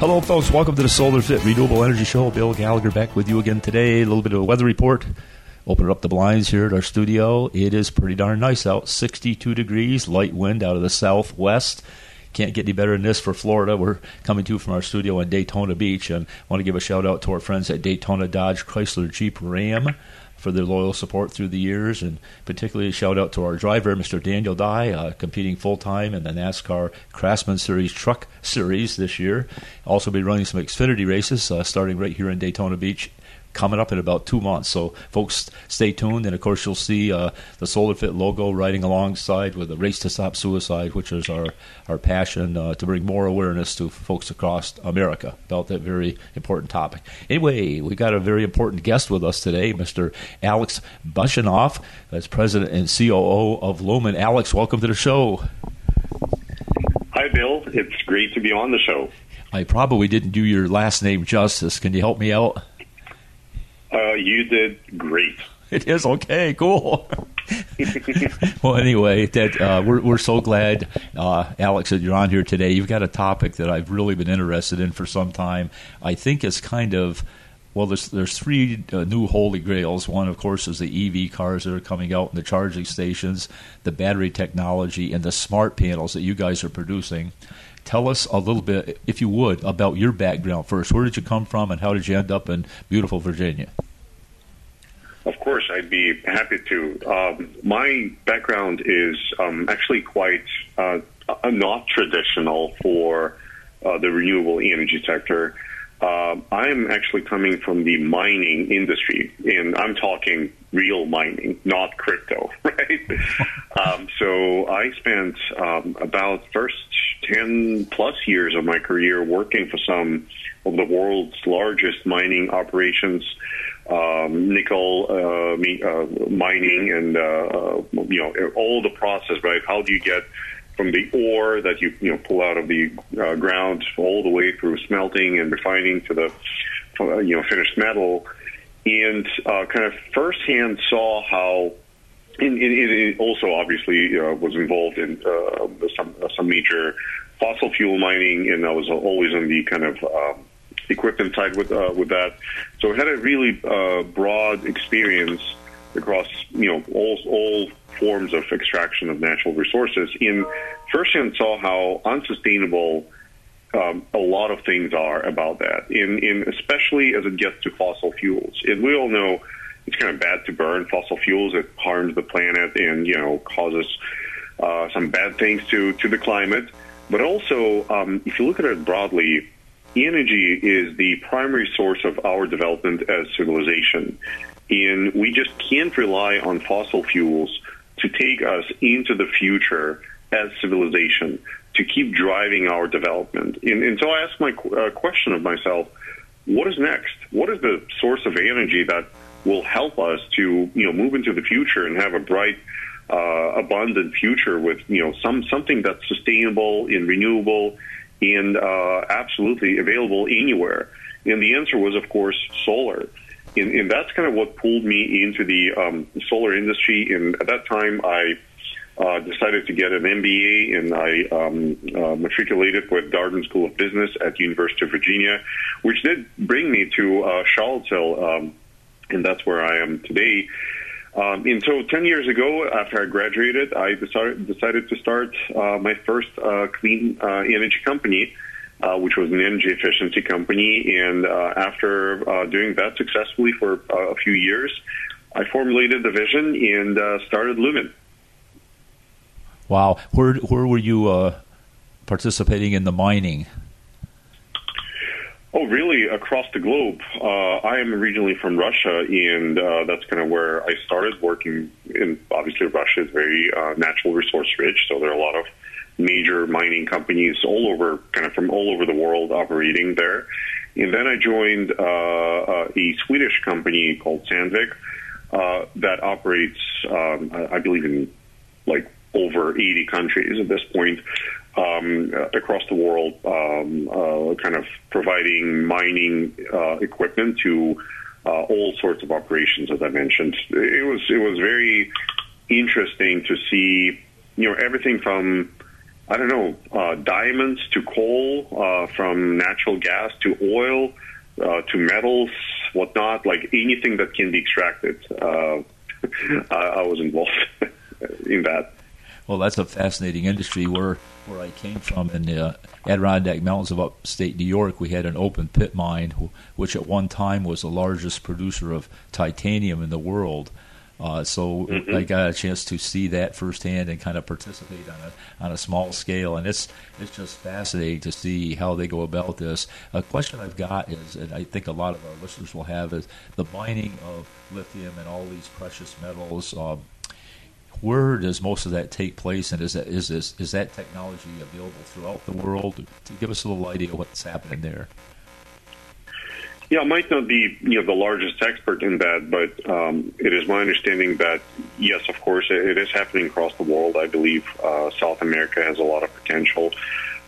Hello, folks. Welcome to the SolarFit Renewable Energy Show. Bill Gallagher back with you again today. A little bit of a weather report. Open up the blinds here at our studio. It is pretty darn nice out. 62 degrees, light wind out of the southwest. Can't get any better than this for Florida. We're coming to you from our studio in Daytona Beach, and I want to give a shout-out to our friends at Daytona Dodge Chrysler Jeep Ram for their loyal support through the years, and particularly a shout-out to our driver, Mr. Daniel Dye, competing full-time in the NASCAR Craftsman Series Truck Series this year. Also be running some Xfinity races starting right here in Daytona Beach, coming up in about 2 months. So, folks, stay tuned. And, of course, you'll see the SolarFit logo riding alongside with the Race to Stop Suicide, which is our passion to bring more awareness to folks across America about that very important topic. Anyway, we got a very important guest with us today, Mr. Alex Bushinoff, as president and COO of Lohmann. Alex, welcome to the show. Hi, Bill. It's great to be on the show. I probably didn't do your last name justice. Can you help me out? You did great. It is okay, cool. Well, anyway, that we're so glad, Alex, that you're on here today. You've got a topic that I've really been interested in for some time. I think it's kind of, well, there's three new holy grails. One, of course, is the EV cars that are coming out and the charging stations, the battery technology, and the smart panels that you guys are producing. Tell us a little bit, if you would, about your background first. Where did you come from, and how did you end up in beautiful Virginia? Of course, I'd be happy to. My background is actually quite not traditional for the renewable energy sector. I'm actually coming from the mining industry, and I'm talking real mining, not crypto, right? So I spent about first 10-plus years of my career working for some of the world's largest mining operations, nickel mining, and all the process, right? How do you get from the ore that you pull out of the ground all the way through smelting and refining to the finished metal, and kind of firsthand saw how. And it also obviously was involved in some major fossil fuel mining, and I was always on the kind of equipment side with that. So I had a really broad experience across all forms of extraction of natural resources. And firsthand saw how unsustainable a lot of things are about that, in especially as it gets to fossil fuels. And we all know. It's kind of bad to burn fossil fuels. It harms the planet and causes some bad things to the climate. But also, if you look at it broadly, energy is the primary source of our development as civilization, and we just can't rely on fossil fuels to take us into the future as civilization to keep driving our development. And so I asked my question of myself: what is next? What is the source of energy that will help us to move into the future and have a bright, abundant future with something that's sustainable and renewable and absolutely available anywhere? And the answer was, of course, solar. And that's kind of what pulled me into the solar industry. And at that time, I decided to get an MBA, and I matriculated with Darden School of Business at University of Virginia, which did bring me to Charlottesville, and that's where I am today. And so 10 years ago, after I graduated, I decided to start my first clean energy company, which was an energy efficiency company. And after doing that successfully for a few years, I formulated the vision and started Lumin. Wow. Where were you participating in the mining? Oh, really? Across the globe. I am originally from Russia, and that's kind of where I started working. And obviously, Russia is very natural resource rich, so there are a lot of major mining companies from all over the world operating there. And then I joined a Swedish company called Sandvik that operates, I believe, in over 80 countries at this point. Across the world, kind of providing mining equipment to all sorts of operations, as I mentioned. It was very interesting to see, everything from I don't know, diamonds to coal, from natural gas to oil, to metals, whatnot, like anything that can be extracted. I was involved in that. Well, that's a fascinating industry. Where I came from in the Adirondack Mountains of upstate New York, we had an open pit mine, which at one time was the largest producer of titanium in the world. So I got a chance to see that firsthand and kind of participate on a small scale, and it's just fascinating to see how they go about this. A question I've got is, and I think a lot of our listeners will have, is the mining of lithium and all these precious metals. Where does most of that take place, and is that technology available throughout the world? To give us a little idea of what's happening there. Yeah, I might not be the largest expert in that, but it is my understanding that, yes, of course, it is happening across the world. I believe South America has a lot of potential,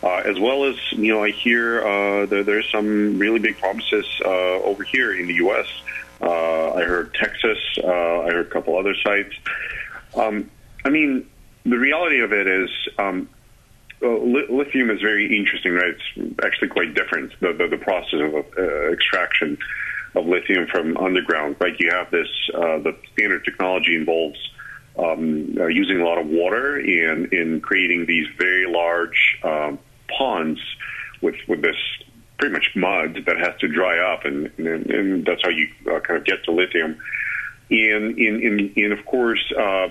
as well as, I hear there's some really big promises over here in the U.S. I heard Texas. I heard a couple other sites. The reality of it is lithium is very interesting, right? It's actually quite different, the process of extraction of lithium from underground, right? You have this, the standard technology involves using a lot of water and in creating these very large ponds with this pretty much mud that has to dry up, and that's how you kind of get to lithium. And of course,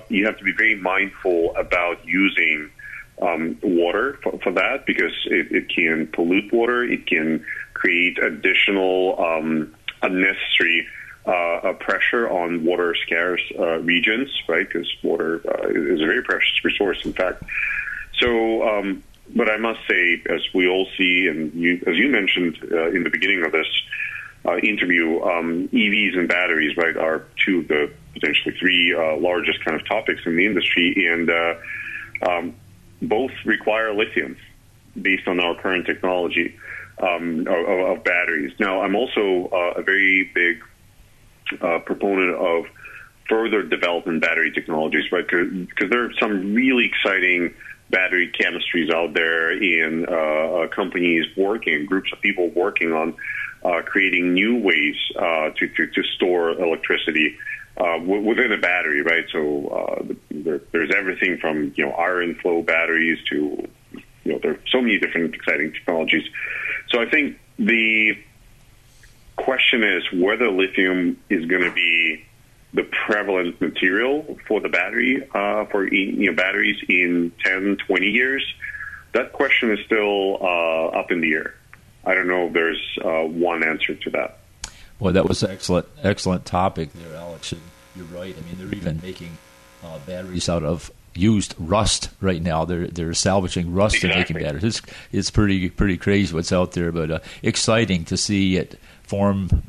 you have to be very mindful about using water for that, because it can pollute water. It can create additional unnecessary pressure on water-scarce regions, right? Because water is a very precious resource, in fact. So, but I must say, as we all see, and as you mentioned in the beginning of this interview, EVs and batteries, right, are two of the potentially three largest kind of topics in the industry, and both require lithium based on our current technology of batteries. Now, I'm also a very big proponent of further development battery technologies, right, because there are some really exciting battery chemistries out there in companies working, groups of people working on creating new ways to store electricity within a battery, right? So there's everything from iron flow batteries to there are so many different exciting technologies. So I think the question is whether lithium is going to be the prevalent material for the battery batteries in 10, 20 years. That question is still up in the air. I don't know if there's one answer to that. Well, that was excellent topic there, Alex. And you're right. I mean, they're even making batteries out of used rust right now. They're salvaging rust and making batteries. It's pretty crazy what's out there, but exciting to see it form,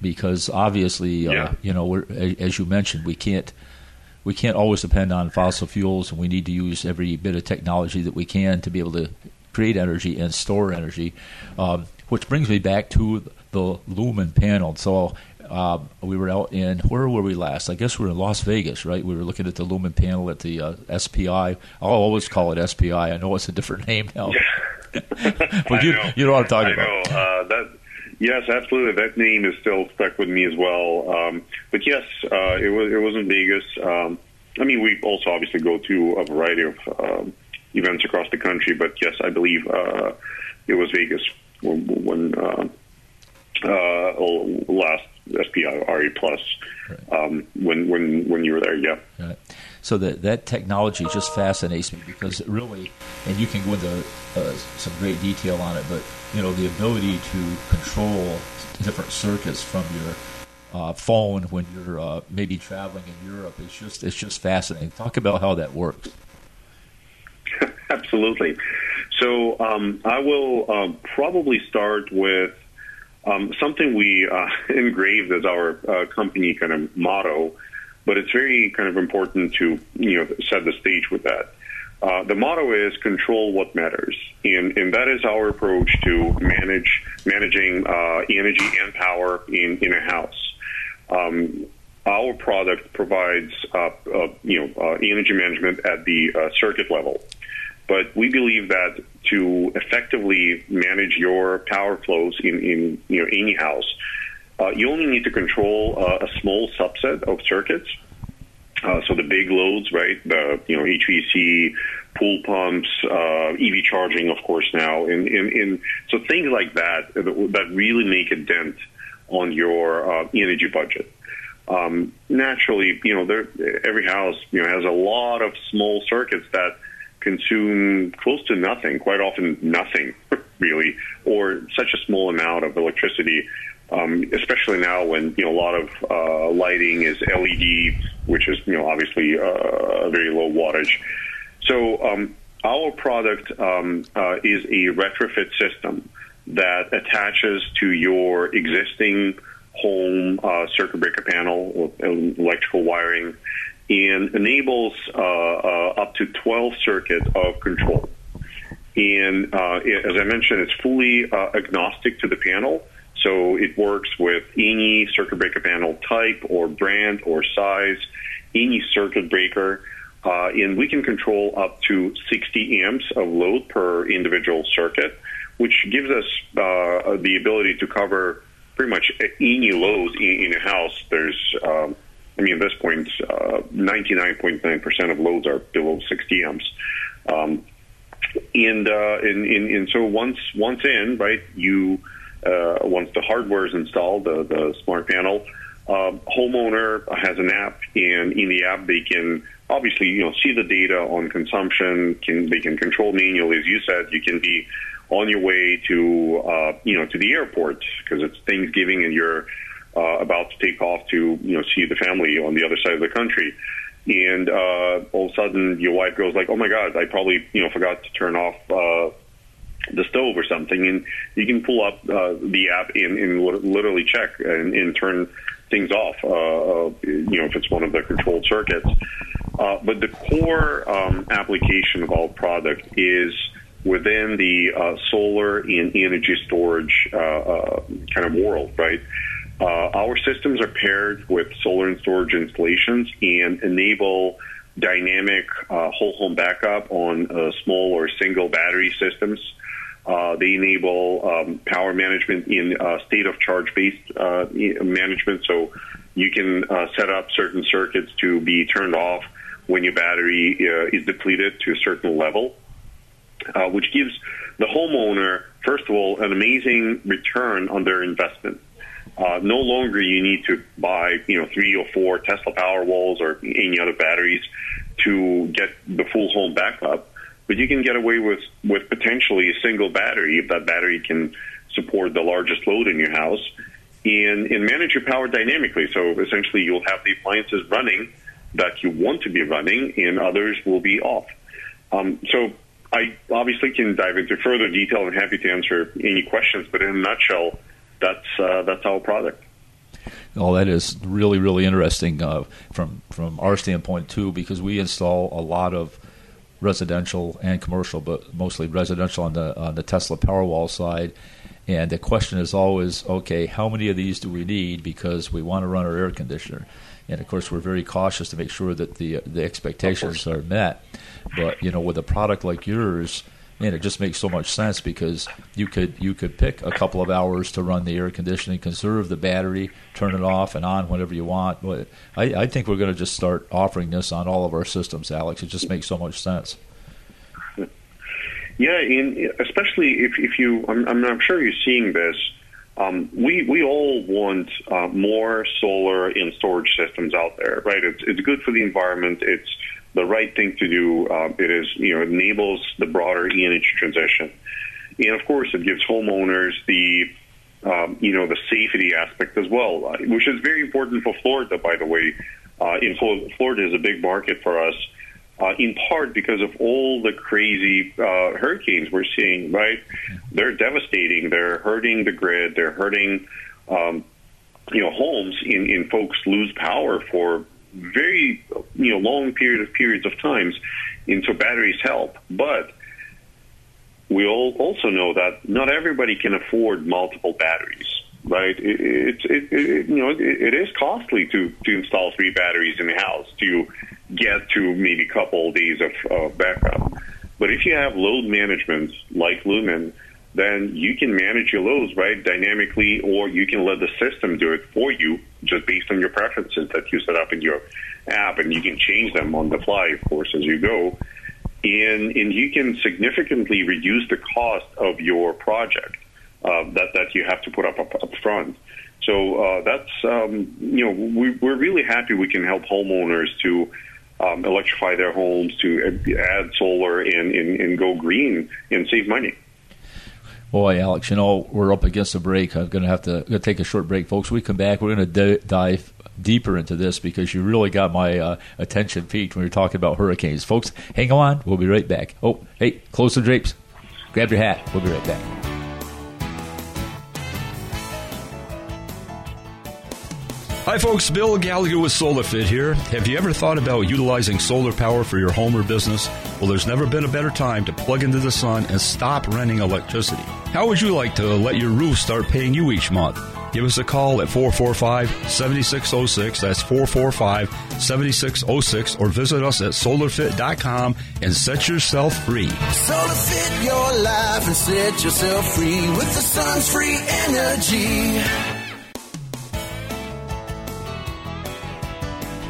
because obviously, as you mentioned, we can't always depend on fossil fuels, and we need to use every bit of technology that we can to be able to create energy and store energy, which brings me back to the Lumin panel. So we were out in, where were we last? I guess we were in Las Vegas, right? We were looking at the Lumin panel at the SPI. I'll always call it SPI. I know it's a different name now. But you know what I'm talking about. I know. Yes, absolutely. That name is still stuck with me as well. But yes, it was in Vegas. We also obviously go to a variety of events across the country, but yes, I believe it was Vegas when last SPI RE Plus, when you were there, yeah. Right. So that technology just fascinates me, because it really, and you can go into some great detail on it, but the ability to control different circuits from your phone when you're maybe traveling in Europe, it's just fascinating. Talk about how that works. Absolutely. So I will probably start with something we engraved as our company kind of motto, but it's very kind of important to set the stage with that. The motto is control what matters, and that is our approach to managing energy and power in a house. Our product provides energy management at the circuit level. But we believe that to effectively manage your power flows in you know, any house, you only need to control a small subset of circuits. So the big loads, right? The HVAC, pool pumps, EV charging, of course, now, and so things like that that really make a dent on your energy budget. Naturally, every house has a lot of small circuits that consume close to nothing, quite often nothing, really, or such a small amount of electricity. Especially now when a lot of lighting is LED, which is obviously a very low wattage. So our product is a retrofit system that attaches to your existing home circuit breaker panel or electrical wiring and enables up to 12 circuits of control. And as I mentioned, it's fully agnostic to the panel. So it works with any circuit breaker panel type or brand or size, any circuit breaker, and we can control up to 60 amps of load per individual circuit, which gives us the ability to cover pretty much any load in a house. There's, at this point, 99.9% of loads are below 60 amps. So once in, right, you... once the hardware is installed, the smart panel, homeowner has an app, and in the app they can obviously see the data on consumption. They can control manually, as you said. You can be on your way to to the airport because it's Thanksgiving and you're about to take off to see the family on the other side of the country, and all of a sudden your wife goes like, "Oh my God, I probably forgot to turn off." The stove or something, and you can pull up the app and literally check and turn things off, if it's one of the controlled circuits. But the core application of our product is within the solar and energy storage kind of world, right? Our systems are paired with solar and storage installations and enable dynamic whole home backup on small or single battery systems. They enable power management in state of charge based management. So you can set up certain circuits to be turned off when your battery is depleted to a certain level, which gives the homeowner, first of all, an amazing return on their investment. No longer you need to buy, 3 or 4 Tesla Powerwalls or any other batteries to get the full home backup. But you can get away with potentially a single battery if that battery can support the largest load in your house and manage your power dynamically. So essentially you'll have the appliances running that you want to be running and others will be off. So I obviously can dive into further detail and happy to answer any questions, but in a nutshell, that's our product. Oh, that is really, really interesting from our standpoint too, because we install a lot of residential and commercial, but mostly residential on the Tesla Powerwall side. And the question is always, okay, how many of these do we need because we want to run our air conditioner? And of course, we're very cautious to make sure that the expectations are met. But with a product like yours, man, it just makes so much sense because you could pick a couple of hours to run the air conditioning, conserve the battery, turn it off and on whenever you want. I think we're going to just start offering this on all of our systems, Alex. It just makes so much sense. Yeah, and especially if you, I'm sure you're seeing this. We all want more solar and storage systems out there, right? It's good for the environment. It's the right thing to do. It is, enables the broader energy transition, and of course, it gives homeowners the, the safety aspect as well, which is very important for Florida, by the way. In Florida is a big market for us, in part because of all the crazy hurricanes we're seeing. Right, they're devastating. They're hurting the grid. They're hurting, homes. In folks lose power for very long periods of times, and so batteries help. But we all also know that not everybody can afford multiple batteries, right? It is costly to install 3 batteries in the house to get to maybe a couple days of backup. But if you have load management like Lumin, then you can manage your loads, right, dynamically, or you can let the system do it for you just based on your preferences that you set up in your app, and you can change them on the fly, of course, as you go. And you can significantly reduce the cost of your project that you have to put up front. So that's, we're really happy we can help homeowners to electrify their homes, to add solar and go green and save money. Boy, Alex, we're up against a break. I'm going to have to take a short break, folks. When we come back, we're going to dive deeper into this because you really got my attention peaked when we were talking about hurricanes. Folks, hang on. We'll be right back. Oh, hey, close the drapes. Grab your hat. We'll be right back. Hi folks, Bill Gallagher with SolarFit here. Have you ever thought about utilizing solar power for your home or business? Well, there's never been a better time to plug into the sun and stop renting electricity. How would you like to let your roof start paying you each month? Give us a call at 445-7606. That's 445-7606. Or visit us at solarfit.com and set yourself free. SolarFit your life and set yourself free with the sun's free energy.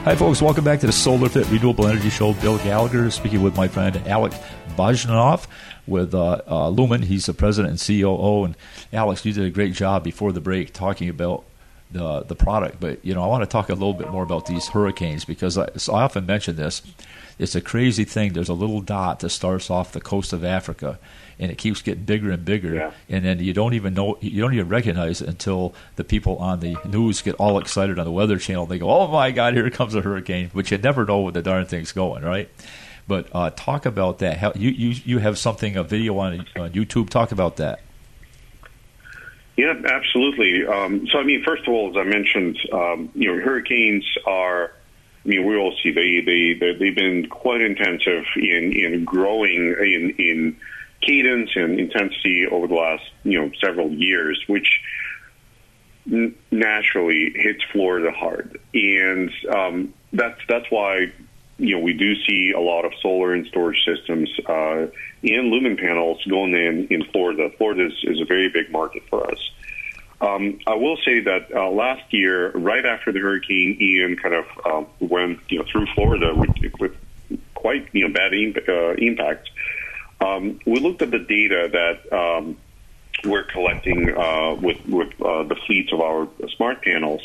Hi, folks. Welcome back to the Solar Fit Renewable Energy Show. Bill Gallagher speaking with my friend Alex Bushinoff with Lumin. He's the president and COO. And, Alex, you did a great job before the break talking about the product. But, I want to talk a little bit more about these hurricanes because I often mention this. It's a crazy thing. There's a little dot that starts off the coast of Africa, and it keeps getting bigger and bigger. Yeah. And then you don't even recognize it until the people on the news get all excited on the Weather Channel. They go, oh, my God, here comes a hurricane, but you never know where the darn thing's going, right? But talk about that. How, you have a video on YouTube. Talk about that. Yeah, absolutely. First of all, as I mentioned, hurricanes are... we all see they've been quite intensive in growing in cadence and intensity over the last several years, which naturally hits Florida hard, and that's why we do see a lot of solar and storage systems and Lumin panels going in Florida. Florida is a very big market for us. I will say that last year, right after the Hurricane Ian kind of went through Florida with quite bad impact, we looked at the data that we're collecting with the fleets of our smart panels,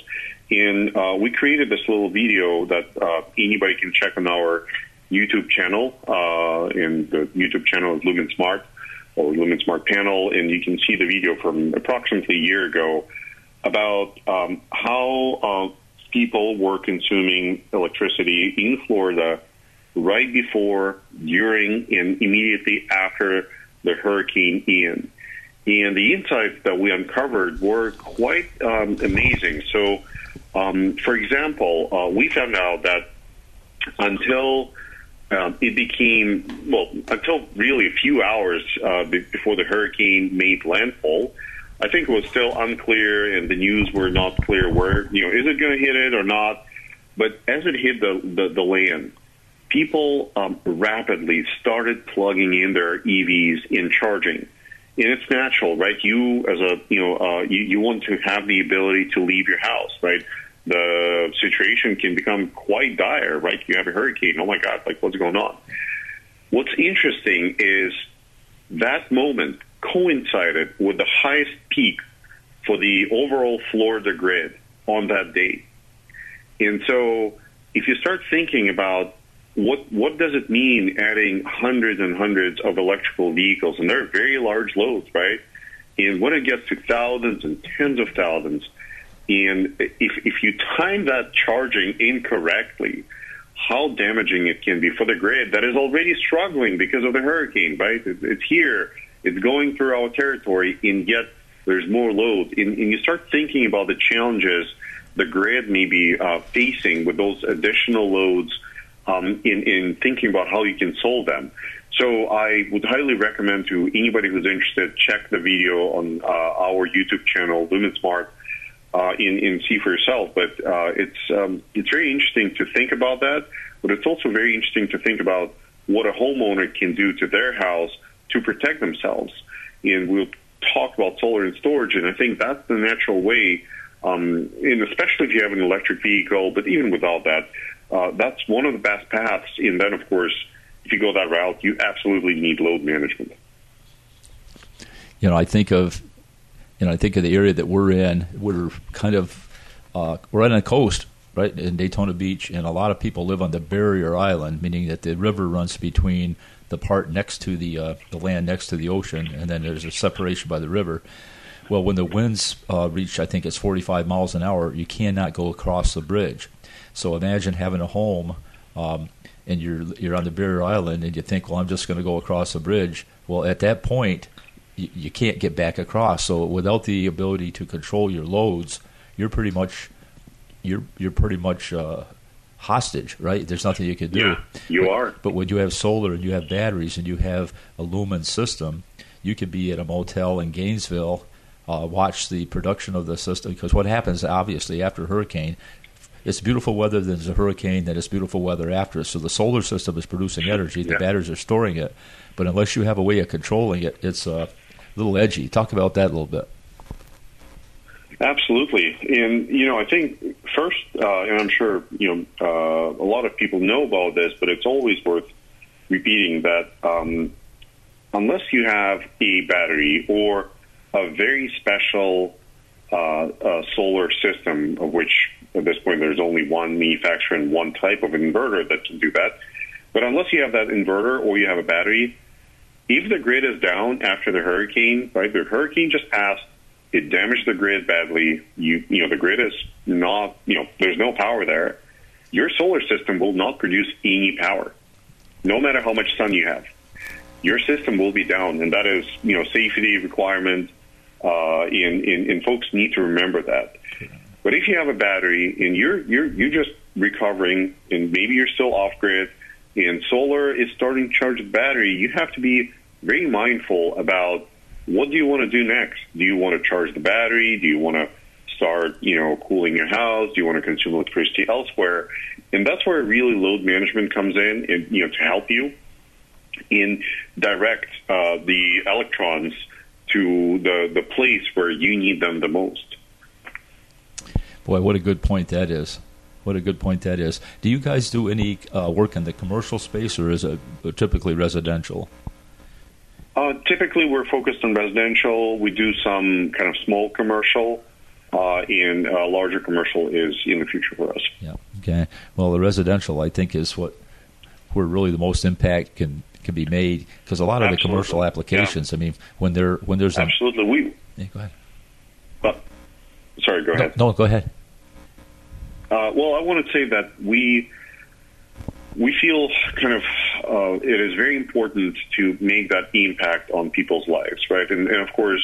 and we created this little video that anybody can check on our YouTube channel, and the YouTube channel is Lumin Smart. Or Lumin Smart Panel, and you can see the video from approximately a year ago about how people were consuming electricity in Florida right before, during, and immediately after the Hurricane Ian. And the insights that we uncovered were quite amazing. So, for example, we found out that until really a few hours before the hurricane made landfall, I think it was still unclear, and the news were not clear where, is it going to hit it or not? But as it hit the land, people rapidly started plugging in their EVs and charging. And it's natural, right? You as a, you want to have the ability to leave your house, right? The situation can become quite dire, right? You have a hurricane. Oh, my God, what's going on? What's interesting is that moment coincided with the highest peak for the overall Florida grid on that day. And so if you start thinking about what does it mean adding hundreds and hundreds of electrical vehicles, and they're very large loads, right? And when it gets to thousands and tens of thousands, and if you time that charging incorrectly, how damaging it can be for the grid that is already struggling because of the hurricane, right? It's here. It's going through our territory, and yet there's more load. And you start thinking about the challenges the grid may be facing with those additional loads in thinking about how you can solve them. So I would highly recommend to anybody who's interested, check the video on our YouTube channel, Lumin Smart, and see for yourself, but it's very interesting to think about that. But it's also very interesting to think about what a homeowner can do to their house to protect themselves. And we'll talk about solar and storage, and I think that's the natural way, and especially if you have an electric vehicle, but even without that, that's one of the best paths. And then, of course, if you go that route, you absolutely need load management. You know, I think of the area that we're in. We're kind of right on the coast, right, in Daytona Beach, and a lot of people live on the barrier island, meaning that the river runs between the part next to the land next to the ocean, and then there's a separation by the river. Well, when the winds reach, I think it's 45 miles an hour, you cannot go across the bridge. So imagine having a home and you're on the barrier island, and you think, well, I'm just going to go across the bridge. Well, at that point, you can't get back across. So without the ability to control your loads, you're pretty much hostage, right? There's nothing you can do. Yeah, you are. But when you have solar and you have batteries and you have a Lumin system, you could be at a motel in Gainesville, watch the production of the system, because what happens, obviously, after a hurricane, it's beautiful weather, then there's a hurricane, then it's beautiful weather after it. So the solar system is producing energy, the batteries are storing it, but unless you have a way of controlling it, it's a little edgy. Talk about that a little bit. Absolutely. And, you know, I think first, and I'm sure, you know, a lot of people know about this, but it's always worth repeating that unless you have a battery or a very special solar system, of which at this point there's only one manufacturer and one type of inverter that can do that, but unless you have that inverter or you have a battery, if the grid is down after the hurricane, right, the hurricane just passed, it damaged the grid badly. You know, the grid is not, you know, there's no power there. Your solar system will not produce any power, no matter how much sun you have. Your system will be down, and that is, you know, safety requirement. And folks need to remember that. But if you have a battery and you're just recovering, and maybe you're still off grid, and solar is starting to charge the battery, you have to be very mindful about. What do you want to do next? Do you want to charge the battery? Do you want to start, you know, cooling your house? Do you want to consume electricity elsewhere? And that's where really load management comes in, and, you know, to help you in direct the electrons to the place where you need them the most. Boy, what a good point that is. What a good point that is. Do you guys do any work in the commercial space, or is it typically residential? Typically, we're focused on residential. We do some kind of small commercial, and larger commercial is in the future for us. Yeah. Okay. Well, the residential, I think, is where really the most impact can be made, because a lot of the commercial applications. Yeah. I mean, when there's absolutely Yeah, go ahead. Sorry. Go ahead. No, go ahead. Well, I want to say that we feel kind of it is very important to make that impact on people's lives, right? And of course,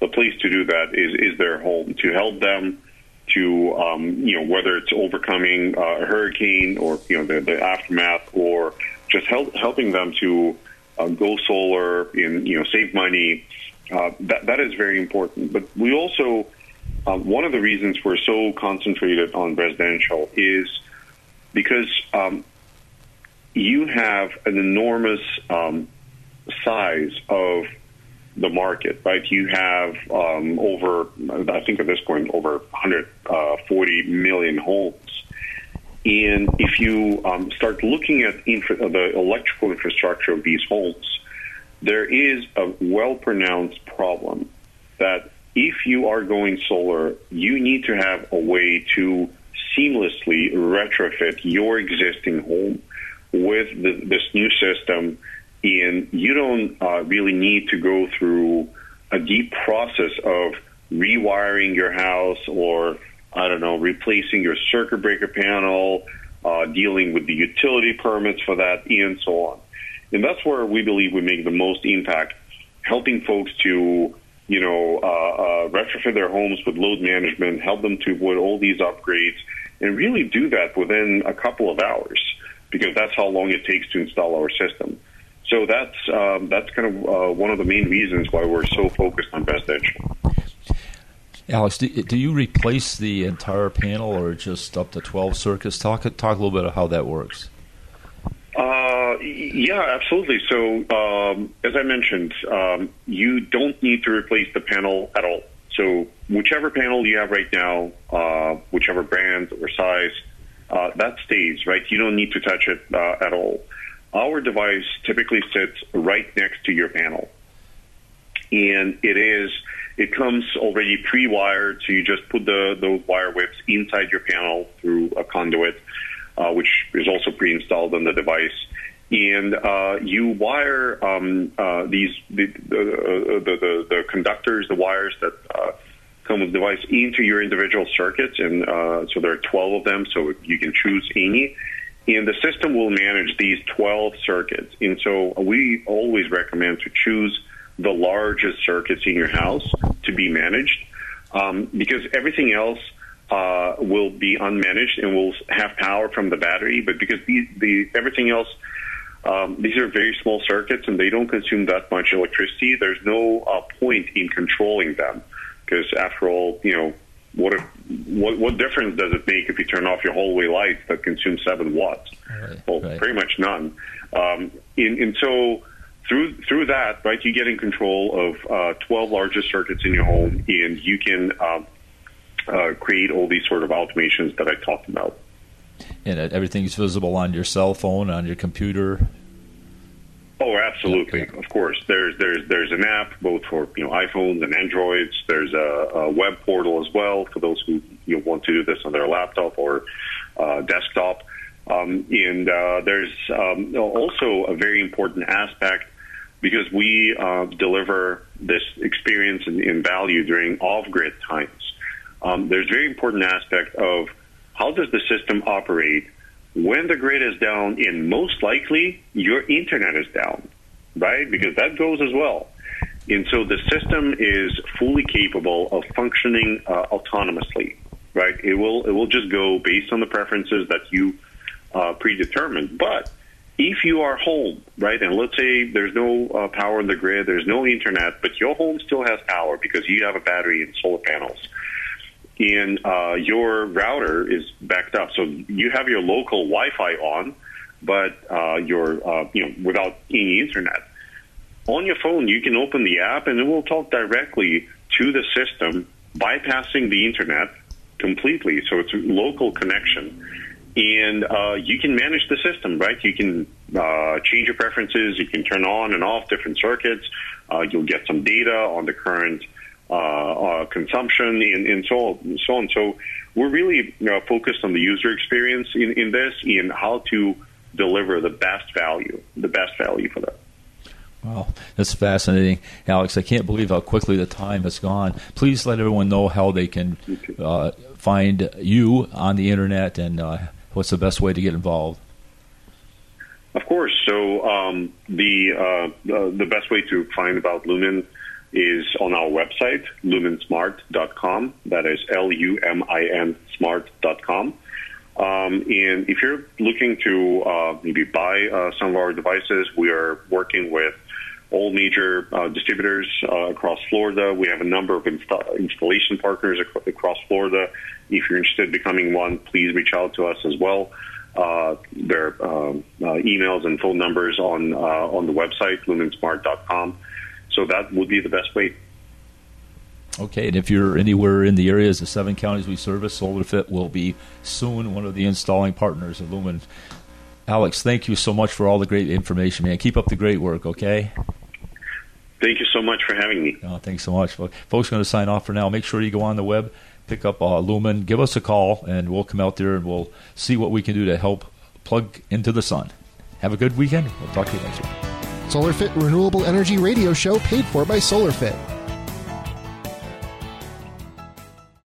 the place to do that is their home, to help them to, you know, whether it's overcoming a hurricane or, you know, the aftermath, or just helping them to go solar and, you know, save money. That is very important. But we also, one of the reasons we're so concentrated on residential is because you have an enormous size of the market, right? You have over, I think at this point, over 140 million homes. And if you start looking at the electrical infrastructure of these homes, there is a well-pronounced problem that if you are going solar, you need to have a way to seamlessly retrofit your existing home with this new system, and you don't really need to go through a deep process of rewiring your house, or, I don't know, replacing your circuit breaker panel, dealing with the utility permits for that, and so on. And that's where we believe we make the most impact, helping folks to, you know, retrofit their homes with load management, help them to avoid all these upgrades, and really do that within a couple of hours, because that's how long it takes to install our system. So that's kind of one of the main reasons why we're so focused on residential. Alex, do you replace the entire panel, or just up to 12 circuits? Talk a little bit about how that works. Yeah, absolutely. So as I mentioned, you don't need to replace the panel at all. So whichever panel you have right now, whichever brand or size, that stays, right? You don't need to touch it at all. Our device typically sits right next to your panel. And it comes already pre-wired, so you just put those wire whips inside your panel through a conduit, which is also pre-installed on the device. And you wire the conductors, the wires that come with the device into your individual circuits, and so there are 12 of them, so you can choose any. And the system will manage these 12 circuits. And so we always recommend to choose the largest circuits in your house to be managed, because everything else will be unmanaged and will have power from the battery. But because everything else, these are very small circuits and they don't consume that much electricity, there's no point in controlling them, because after all, you know, what difference does it make if you turn off your hallway lights that consume 7 watts? Right. Pretty much none. And so through that, right, you get in control of 12 largest circuits in your home, and you can create all these sort of automations that I talked about. And everything's visible on your cell phone, on your computer. Oh, absolutely! Okay. Of course, there's an app both for iPhones and Androids. There's a web portal as well for those who want to do this on their laptop or desktop. And there's also a very important aspect, because we deliver this experience and value during off-grid times. There's a very important aspect of how does the system operate when the grid is down, and most likely your internet is down, right? Because that goes as well. And so the system is fully capable of functioning autonomously, right? It will just go based on the preferences that you predetermined. But if you are home, right, and let's say there's no power in the grid, there's no internet, but your home still has power because you have a battery and solar panels, and your router is backed up, so you have your local Wi-Fi on, but you're without any internet. On your phone, you can open the app, and it will talk directly to the system, bypassing the internet completely. So it's a local connection, and you can manage the system, right? You can change your preferences. You can turn on and off different circuits. You'll get some data on the current consumption and so on. So we're really focused on the user experience in this, and how to deliver the best value for that. Wow, that's fascinating, Alex. I can't believe how quickly the time has gone. Please let everyone know how they can find you on the internet, and what's the best way to get involved. Of course. So the best way to find about Lumin is on our website, luminsmart.com. That is Lumin smart.com. And if you're looking to maybe buy some of our devices, we are working with all major distributors across Florida. We have a number of installation partners across Florida. If you're interested in becoming one, please reach out to us as well. There are emails and phone numbers on the website, luminsmart.com. So that would be the best way. Okay, and if you're anywhere in the areas, the 7 counties we service, SolarFit will be soon one of the installing partners of Lumin. Alex, thank you so much for all the great information, man. Keep up the great work, okay? Thank you so much for having me. Oh, thanks so much. Folks, going to sign off for now. Make sure you go on the web, pick up Lumin, give us a call, and we'll come out there and we'll see what we can do to help plug into the sun. Have a good weekend. We'll talk to you next week. SolarFit Renewable Energy Radio Show, paid for by SolarFit.